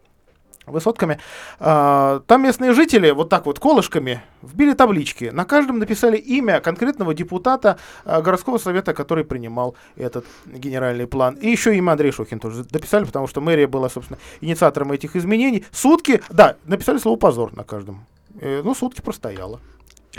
высотками. Там местные жители вот так вот колышками вбили таблички. На каждом написали имя конкретного депутата городского совета, который принимал этот генеральный план. И еще имя Андрей Шохин тоже дописали, потому что мэрия была, собственно, инициатором этих изменений. Написали слово «позор» на каждом. Сутки простояло.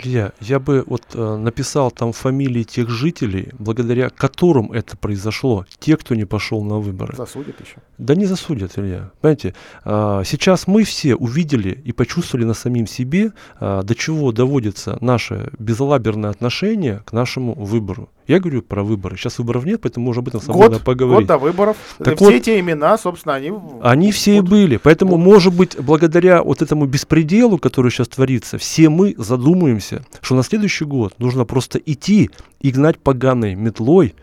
Илья, я бы написал там фамилии тех жителей, благодаря которым это произошло, те, кто не пошел на выборы. Засудят еще? Да не засудят, Илья. Понимаете, сейчас мы все увидели и почувствовали на самим себе, до чего доводится наше безалаберное отношение к нашему выбору. Я говорю про выборы. Сейчас выборов нет, поэтому можно об этом свободно поговорить. Год до выборов. Так все эти имена, собственно, они все и были. Поэтому, может быть, благодаря этому беспределу, который сейчас творится, все мы задумаемся, что на следующий год нужно просто идти и гнать поганой метлой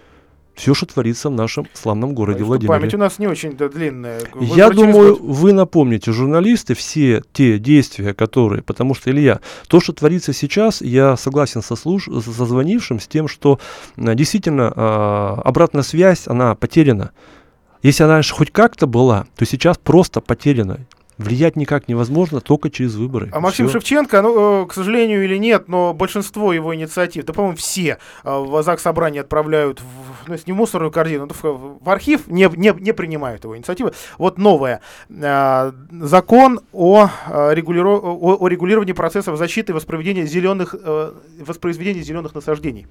все, что творится в нашем славном городе Владимире. Память у нас не очень-то длинная. Я думаю, вы напомните, журналисты, все те действия, которые... Потому что, Илья, то, что творится сейчас, я согласен со звонившим с тем, что действительно обратная связь, она потеряна. Если она хоть как-то была, то сейчас просто потеряна. Влиять никак невозможно, только через выборы. А Максим Шевченко, к сожалению или нет, но большинство его инициатив, да, по-моему, все в ЗАГС-собрание отправляют, не в мусорную корзину, в архив, не принимают его инициативы. Вот новое. Закон о регулировании процессов защиты и воспроизведения зеленых насаждений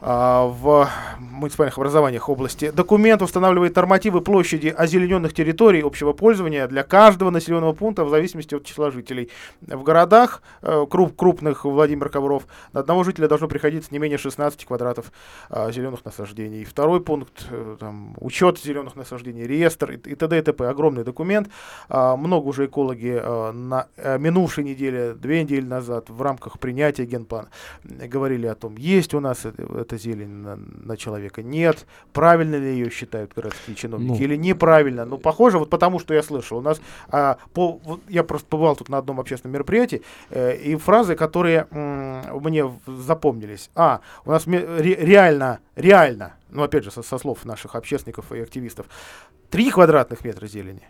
в муниципальных образованиях области. Документ устанавливает нормативы площади озелененных территорий общего пользования для каждого населенного пункта в зависимости от числа жителей. В городах крупных, Владимир Ковров, на одного жителя должно приходиться не менее 16 квадратов зеленых насаждений. Второй пункт, учет зеленых насаждений, реестр и т.д. и т.п. Огромный документ. Много уже экологи на минувшей неделе, 2 недели назад в рамках принятия генплана говорили о том, есть у нас это зелень на человека. Нет. Правильно ли ее считают городские чиновники или неправильно? Ну, похоже, потому что я слышал. У нас я просто побывал тут на одном общественном мероприятии, и фразы, которые мне запомнились. У нас реально, опять же, со слов наших общественников и активистов, 3 квадратных метра зелени.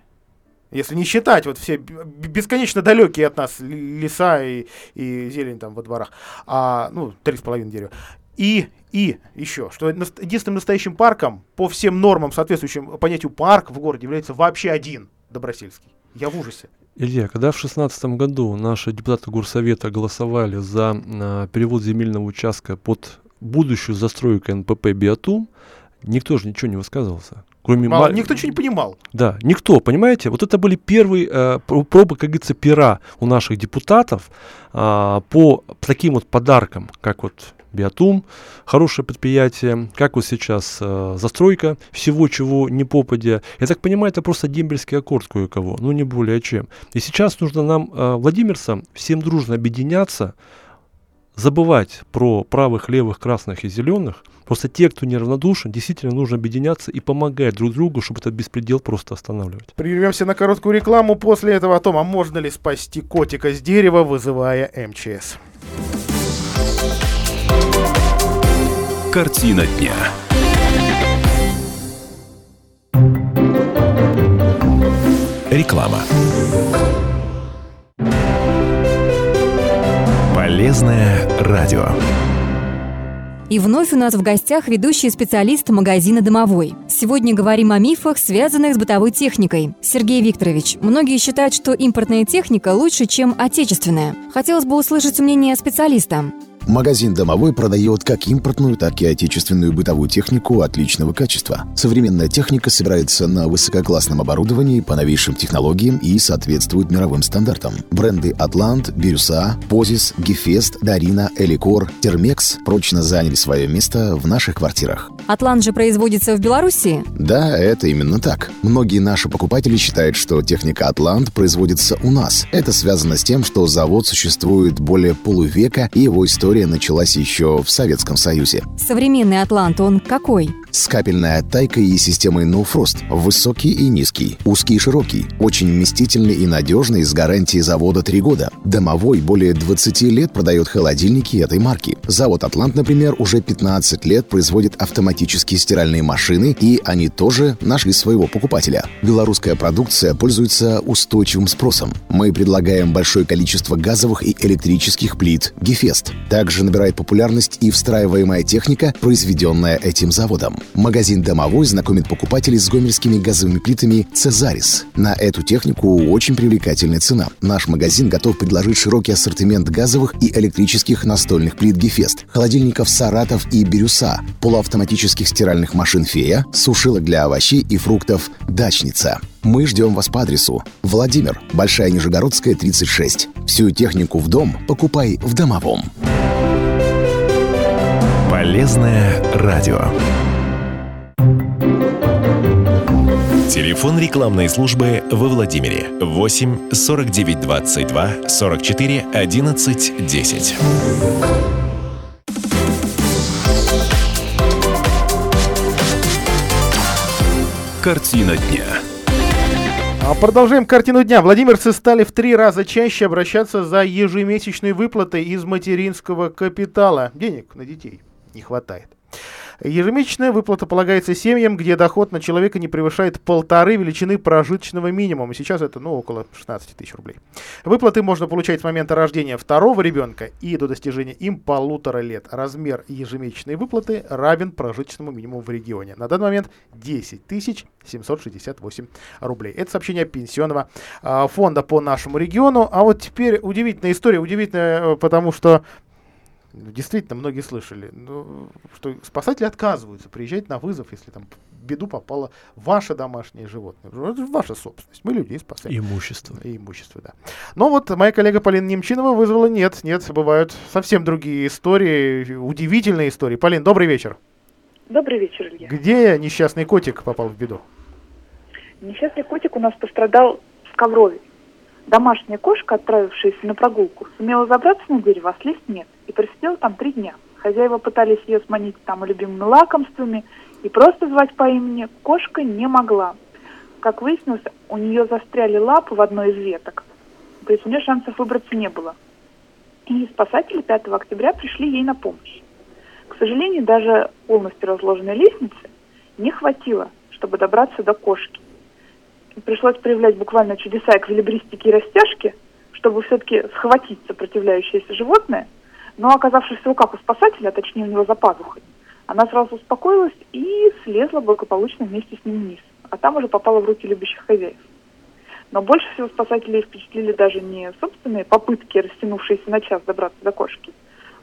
Если не считать все бесконечно далекие от нас леса и зелень во дворах. 3,5 дерева. И еще, что единственным настоящим парком по всем нормам, соответствующим понятию парк, в городе является вообще один Добросельский. Я в ужасе. Илья, когда в 2016 году наши депутаты горсовета голосовали за перевод земельного участка под будущую застройку НПП ВИАТУМ, никто же ничего не высказывался. Никто ничего не понимал. Да, никто, понимаете? Это были первые пробы, как говорится, пера у наших депутатов по таким подаркам, как ВИАТУМ, хорошее предприятие, как сейчас застройка всего, чего не попадя. Я так понимаю, это просто дембельский аккорд кое-кого, не более чем. И сейчас нужно нам, владимирцам, всем дружно объединяться, забывать про правых, левых, красных и зеленых. Просто те, кто неравнодушен, действительно нужно объединяться и помогать друг другу, чтобы этот беспредел просто останавливать. Прервемся на короткую рекламу, после этого о том, а можно ли спасти котика с дерева, вызывая МЧС. Картина дня. Реклама. Полезное радио. И вновь у нас в гостях ведущий специалист магазина «Домовой». Сегодня говорим о мифах, связанных с бытовой техникой. Сергей Викторович, многие считают, что импортная техника лучше, чем отечественная. Хотелось бы услышать мнение специалиста. Магазин «Домовой» продает как импортную, так и отечественную бытовую технику отличного качества. Современная техника собирается на высококлассном оборудовании по новейшим технологиям и соответствует мировым стандартам. Бренды «Атлант», «Бирюса», «Позис», «Гефест», «Дарина», «Эликор», «Термекс» прочно заняли свое место в наших квартирах. «Атлант» же производится в Беларуси? Да, это именно так. Многие наши покупатели считают, что техника «Атлант» производится у нас. Это связано с тем, что завод существует более полувека, и его история началась еще в Советском Союзе. Современный «Атлант» он какой? С капельной оттайкой и системой «Ноуфрост». Высокий и низкий, узкий и широкий, очень вместительный и надежный, с гарантией завода 3 года. «Домовой» более 20 лет продает холодильники этой марки. Завод «Атлант», например, уже 15 лет производит автоматические стиральные машины, и они тоже нашли своего покупателя. Белорусская продукция пользуется устойчивым спросом. Мы предлагаем большое количество газовых и электрических плит «Гефест». Также набирает популярность и встраиваемая техника, произведенная этим заводом. Магазин «Домовой» знакомит покупателей с гомельскими газовыми плитами «Цезарис». На эту технику очень привлекательная цена. Наш магазин готов предложить широкий ассортимент газовых и электрических настольных плит «Гефест», холодильников «Саратов» и «Бирюса», полуавтоматических стиральных машин «Фея», сушилок для овощей и фруктов «Дачница». Мы ждем вас по адресу: Владимир, Большая Нижегородская, 36. Всю технику в дом покупай в «Домовом». Полезное радио. Телефон рекламной службы во Владимире 8 49 22 44 11 10. Картина дня. Продолжаем картину дня. Владимирцы стали в 3 раза чаще обращаться за ежемесячной выплатой из материнского капитала. Денег на детей не хватает. Ежемесячная выплата полагается семьям, где доход на человека не превышает 1,5 величины прожиточного минимума. Сейчас это, около 16 тысяч рублей. Выплаты можно получать с момента рождения 2-го ребенка и до достижения им 1,5 лет. Размер ежемесячной выплаты равен прожиточному минимуму в регионе. На данный момент 10 768 рублей. Это сообщение Пенсионного фонда по нашему региону. А вот теперь удивительная история. Удивительная, потому что действительно, многие слышали, что спасатели отказываются приезжать на вызов, если там в беду попало ваше домашнее животное. Это ваша собственность. Мы людей спасаем. Имущество, да. Но вот моя коллега Полина Немчинова вызвала. Нет, бывают совсем другие истории, удивительные истории. Полин, добрый вечер. Добрый вечер, Илья. Где несчастный котик попал в беду? Несчастный котик у нас пострадал в Коврове. Домашняя кошка, отправившаяся на прогулку, сумела забраться на дерево, а слезть нет. И просидела там 3 дня. Хозяева пытались ее сманить там любимыми лакомствами и просто звать по имени. Кошка не могла. Как выяснилось, у нее застряли лапы в одной из веток. То есть у нее шансов выбраться не было. И спасатели 5 октября пришли ей на помощь. К сожалению, даже полностью разложенной лестницы не хватило, чтобы добраться до кошки. Пришлось проявлять буквально чудеса эквилибристики и растяжки, чтобы все-таки схватить сопротивляющееся животное, но, оказавшись в руках у спасателя, а точнее у него за пазухой, она сразу успокоилась и слезла благополучно вместе с ним вниз, а там уже попала в руки любящих хозяев. Но больше всего спасателей впечатлили даже не собственные попытки, растянувшиеся на час добраться до кошки,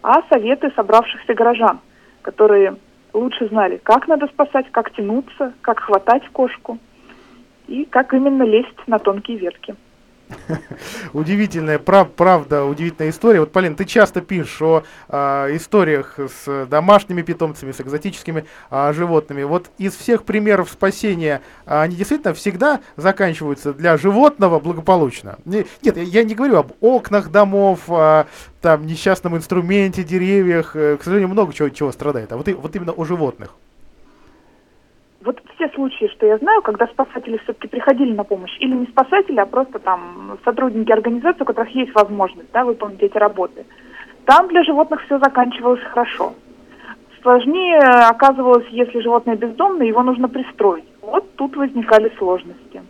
а советы собравшихся горожан, которые лучше знали, как надо спасать, как тянуться, как хватать кошку и как именно лезть на тонкие ветки. Удивительная, правда, удивительная история. Вот, Полин, ты часто пишешь о историях с домашними питомцами, с экзотическими животными. Вот из всех примеров спасения они действительно всегда заканчиваются для животного благополучно? Нет, я не говорю об окнах домов, там, несчастном инструменте, деревьях. К сожалению, много чего страдает. А вот именно о животных. Вот все случаи, что я знаю, когда спасатели все-таки приходили на помощь, или не спасатели, а просто там сотрудники организации, у которых есть возможность выполнить эти работы, там для животных все заканчивалось хорошо. Сложнее оказывалось, если животное бездомное, его нужно пристроить. Вот тут возникали сложности.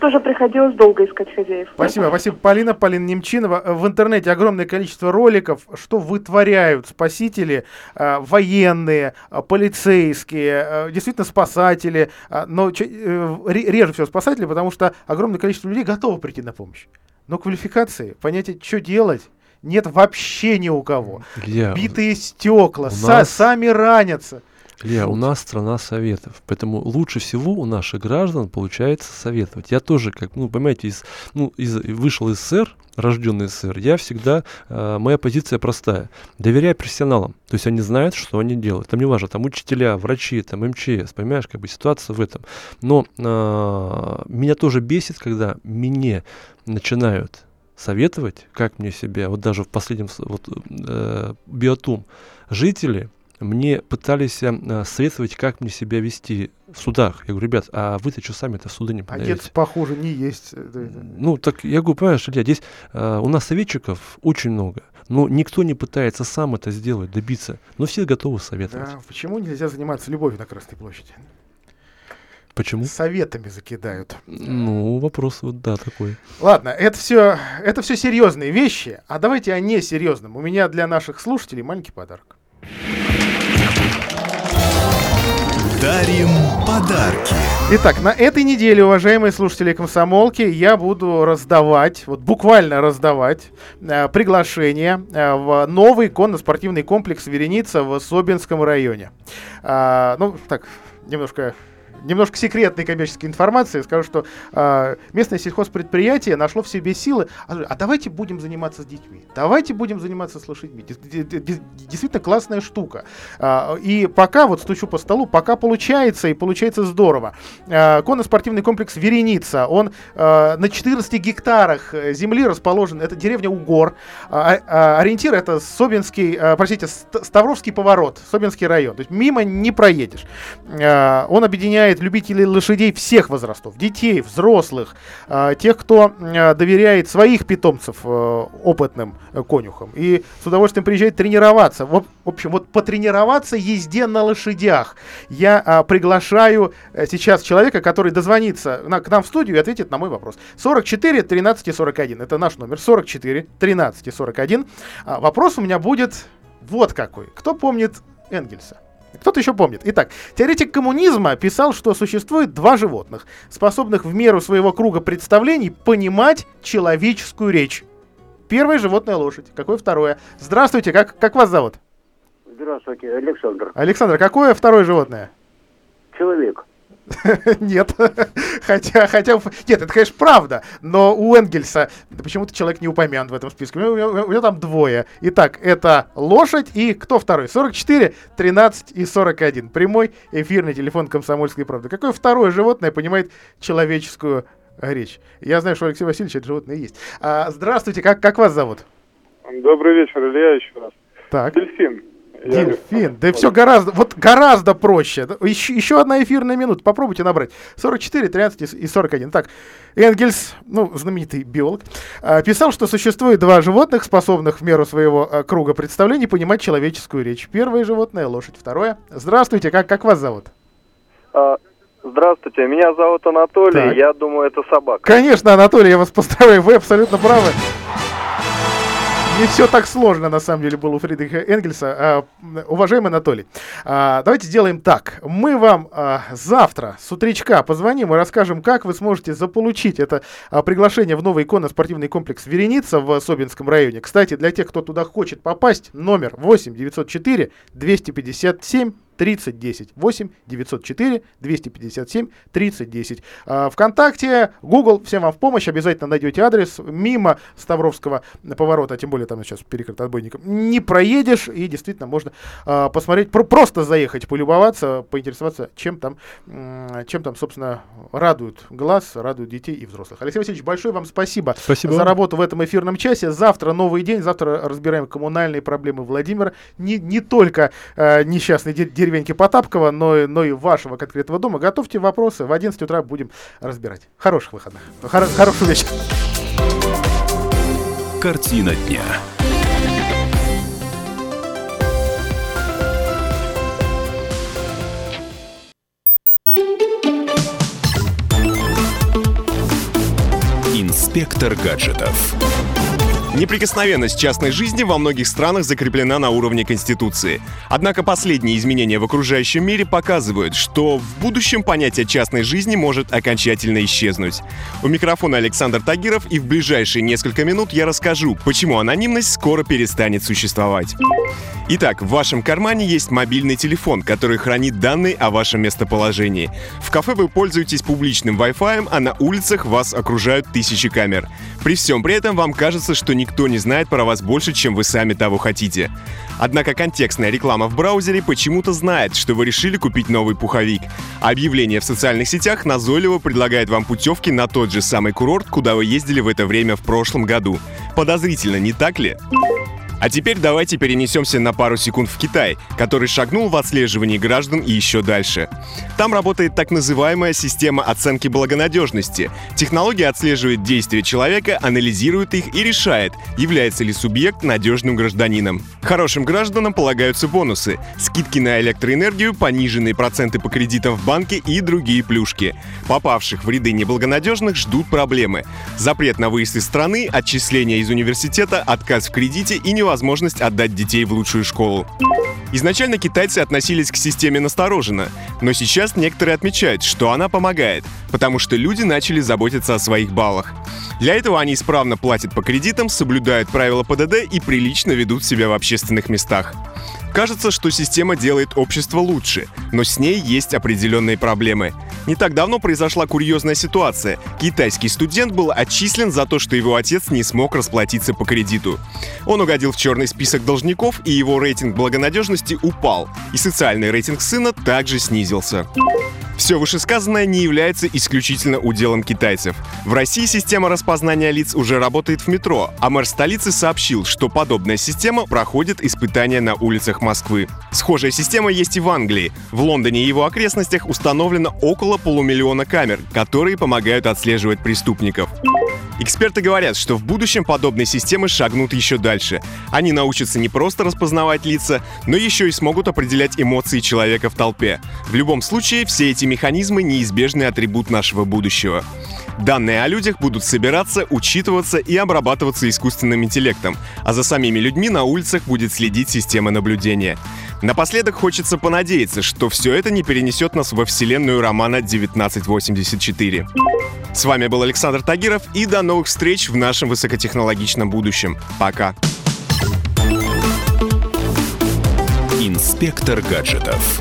Тоже приходилось долго искать хозяев. Спасибо, Полина. Полина Немчинова. В интернете огромное количество роликов, что вытворяют спасители, военные, полицейские, действительно спасатели, но реже всего спасатели, потому что огромное количество людей готовы прийти на помощь. Но квалификации, понятие, что делать, нет вообще ни у кого. Битые стекла, сами ранятся. Илья, у нас страна советов, поэтому лучше всего у наших граждан получается советовать. Я тоже, понимаете, вышел из СССР, рожденный СССР, я всегда, моя позиция простая: доверяй профессионалам, то есть они знают, что они делают, там не важно, там учителя, врачи, там МЧС, понимаешь, ситуация в этом, но меня тоже бесит, когда мне начинают советовать, как мне себя, вот даже в последнем ВИАТУМ жители, мне пытались советовать, как мне себя вести в судах. Я говорю: ребят, а вы-то что сами-то в суды не подаете? Отец, похоже, не есть. Так я говорю, понимаешь, Илья, здесь у нас советчиков очень много, но никто не пытается сам это сделать, добиться, но все готовы советовать. Да, почему нельзя заниматься любовью на Красной площади? Почему? Советами закидают. Вопрос такой. Ладно, это все серьезные вещи, а давайте о несерьезном. У меня для наших слушателей маленький подарок. Дарим подарки. Итак, на этой неделе, уважаемые слушатели Комсомолки, я буду раздавать, вот буквально раздавать, приглашение в новый конно-спортивный комплекс «Вереница» в Собинском районе. Немножко секретной коммерческой информации. Скажу, что местное сельхозпредприятие нашло в себе силы. А давайте будем заниматься с детьми. Давайте будем заниматься с лошадьми. Действительно классная штука. И пока, вот стучу по столу, пока получается, и получается здорово. Конно-спортивный комплекс «Вереница». Он на 14 гектарах земли расположен. Это деревня Угор. Ориентир — это Ставровский поворот, Собинский район. То есть мимо не проедешь. Он объединяет любителей лошадей всех возрастов, детей, взрослых, тех, кто доверяет своих питомцев опытным конюхам и с удовольствием приезжает тренироваться. В общем, вот потренироваться езде на лошадях. Я приглашаю сейчас человека, который дозвонится к нам в студию и ответит на мой вопрос. 44 13 41. Это наш номер. 44 13 41. Вопрос у меня будет вот какой. Кто помнит Энгельса? Кто-то еще помнит. Итак, теоретик коммунизма писал, что существует два животных, способных в меру своего круга представлений понимать человеческую речь. Первое — животное лошадь. Какое второе? Здравствуйте, как вас зовут? Здравствуйте, Александр. Александр, какое второе животное? Человек. Нет. Нет, это, конечно, правда. Но у Энгельса почему-то человек не упомянут в этом списке. У него там двое. Итак, это лошадь и кто второй? 44, 13 и 41. Прямой эфирный телефон «Комсомольской правды». Какое второе животное понимает человеческую речь? Я знаю, что у Алексея Васильевича это животное есть. Здравствуйте, как вас зовут? Добрый вечер, Илья, еще раз. Так. Дельфин. Дельфин, да все гораздо проще. Еще одна эфирная минута, попробуйте набрать. 44, 13 и 41. Так, Энгельс, знаменитый биолог, писал, что существует два животных, способных в меру своего круга представлений понимать человеческую речь. Первое животное — лошадь, второе. Здравствуйте, как вас зовут? Здравствуйте, меня зовут Анатолий, так. Я думаю, это собака. Конечно, Анатолий, я вас поздравляю, вы абсолютно правы. Не все так сложно, на самом деле, было у Фридриха Энгельса. Уважаемый Анатолий, давайте сделаем так. Мы вам завтра с утречка позвоним и расскажем, как вы сможете заполучить это приглашение в новый конно-спортивный комплекс «Вереница» в Собинском районе. Кстати, для тех, кто туда хочет попасть, номер 8-904-257-3010. 8-904-257-3010. ВКонтакте, Google, всем вам в помощь. Обязательно найдете адрес. Мимо Ставровского поворота, тем более там сейчас перекрыт отбойником, не проедешь. И действительно можно посмотреть, просто заехать, полюбоваться, поинтересоваться, чем там, собственно, радует глаз, радует детей и взрослых. Алексей Васильевич, большое вам спасибо за работу в этом эфирном часе. Завтра новый день. Завтра разбираем коммунальные проблемы Владимира. Не только несчастный деревеньки Потапкова, но и вашего конкретного дома. Готовьте вопросы. В 11 утра будем разбирать. Хороших выходных. Хорошего вечера. Картина дня. Инспектор гаджетов. Неприкосновенность частной жизни во многих странах закреплена на уровне Конституции. Однако последние изменения в окружающем мире показывают, что в будущем понятие частной жизни может окончательно исчезнуть. У микрофона Александр Тагиров, и в ближайшие несколько минут я расскажу, почему анонимность скоро перестанет существовать. Итак, в вашем кармане есть мобильный телефон, который хранит данные о вашем местоположении. В кафе вы пользуетесь публичным Wi-Fi, а на улицах вас окружают тысячи камер. При всем при этом вам кажется, что никто не знает про вас больше, чем вы сами того хотите. Однако контекстная реклама в браузере почему-то знает, что вы решили купить новый пуховик. Объявление в социальных сетях назойливо предлагает вам путевки на тот же самый курорт, куда вы ездили в это время в прошлом году. Подозрительно, не так ли? А теперь давайте перенесемся на пару секунд в Китай, который шагнул в отслеживании граждан и еще дальше. Там работает так называемая система оценки благонадежности. Технология отслеживает действия человека, анализирует их и решает, является ли субъект надежным гражданином. Хорошим гражданам полагаются бонусы, скидки на электроэнергию, пониженные проценты по кредитам в банке и другие плюшки. Попавших в ряды неблагонадежных ждут проблемы. Запрет на выезд из страны, отчисление из университета, отказ в кредите и невозможность возможность отдать детей в лучшую школу. Изначально китайцы относились к системе настороженно, но сейчас некоторые отмечают, что она помогает, потому что люди начали заботиться о своих баллах. Для этого они исправно платят по кредитам, соблюдают правила ПДД и прилично ведут себя в общественных местах. Кажется, что система делает общество лучше, но с ней есть определенные проблемы. Не так давно произошла курьезная ситуация. Китайский студент был отчислен за то, что его отец не смог расплатиться по кредиту. Он угодил в черный список должников, и его рейтинг благонадежности упал, и социальный рейтинг сына также снизился. Все вышесказанное не является исключительно уделом китайцев. В России система распознания лиц уже работает в метро, а мэр столицы сообщил, что подобная система проходит испытания на улицах Москвы. Схожая система есть и в Англии. В Лондоне и его окрестностях установлено около полумиллиона камер, которые помогают отслеживать преступников. Эксперты говорят, что в будущем подобные системы шагнут еще дальше. Они научатся не просто распознавать лица, но еще и смогут определять эмоции человека в толпе. В любом случае, все эти механизмы — неизбежный атрибут нашего будущего. Данные о людях будут собираться, учитываться и обрабатываться искусственным интеллектом, а за самими людьми на улицах будет следить система наблюдения. Напоследок хочется понадеяться, что все это не перенесет нас во вселенную романа 1984. С вами был Александр Тагиров, и до новых встреч в нашем высокотехнологичном будущем. Пока. Инспектор гаджетов.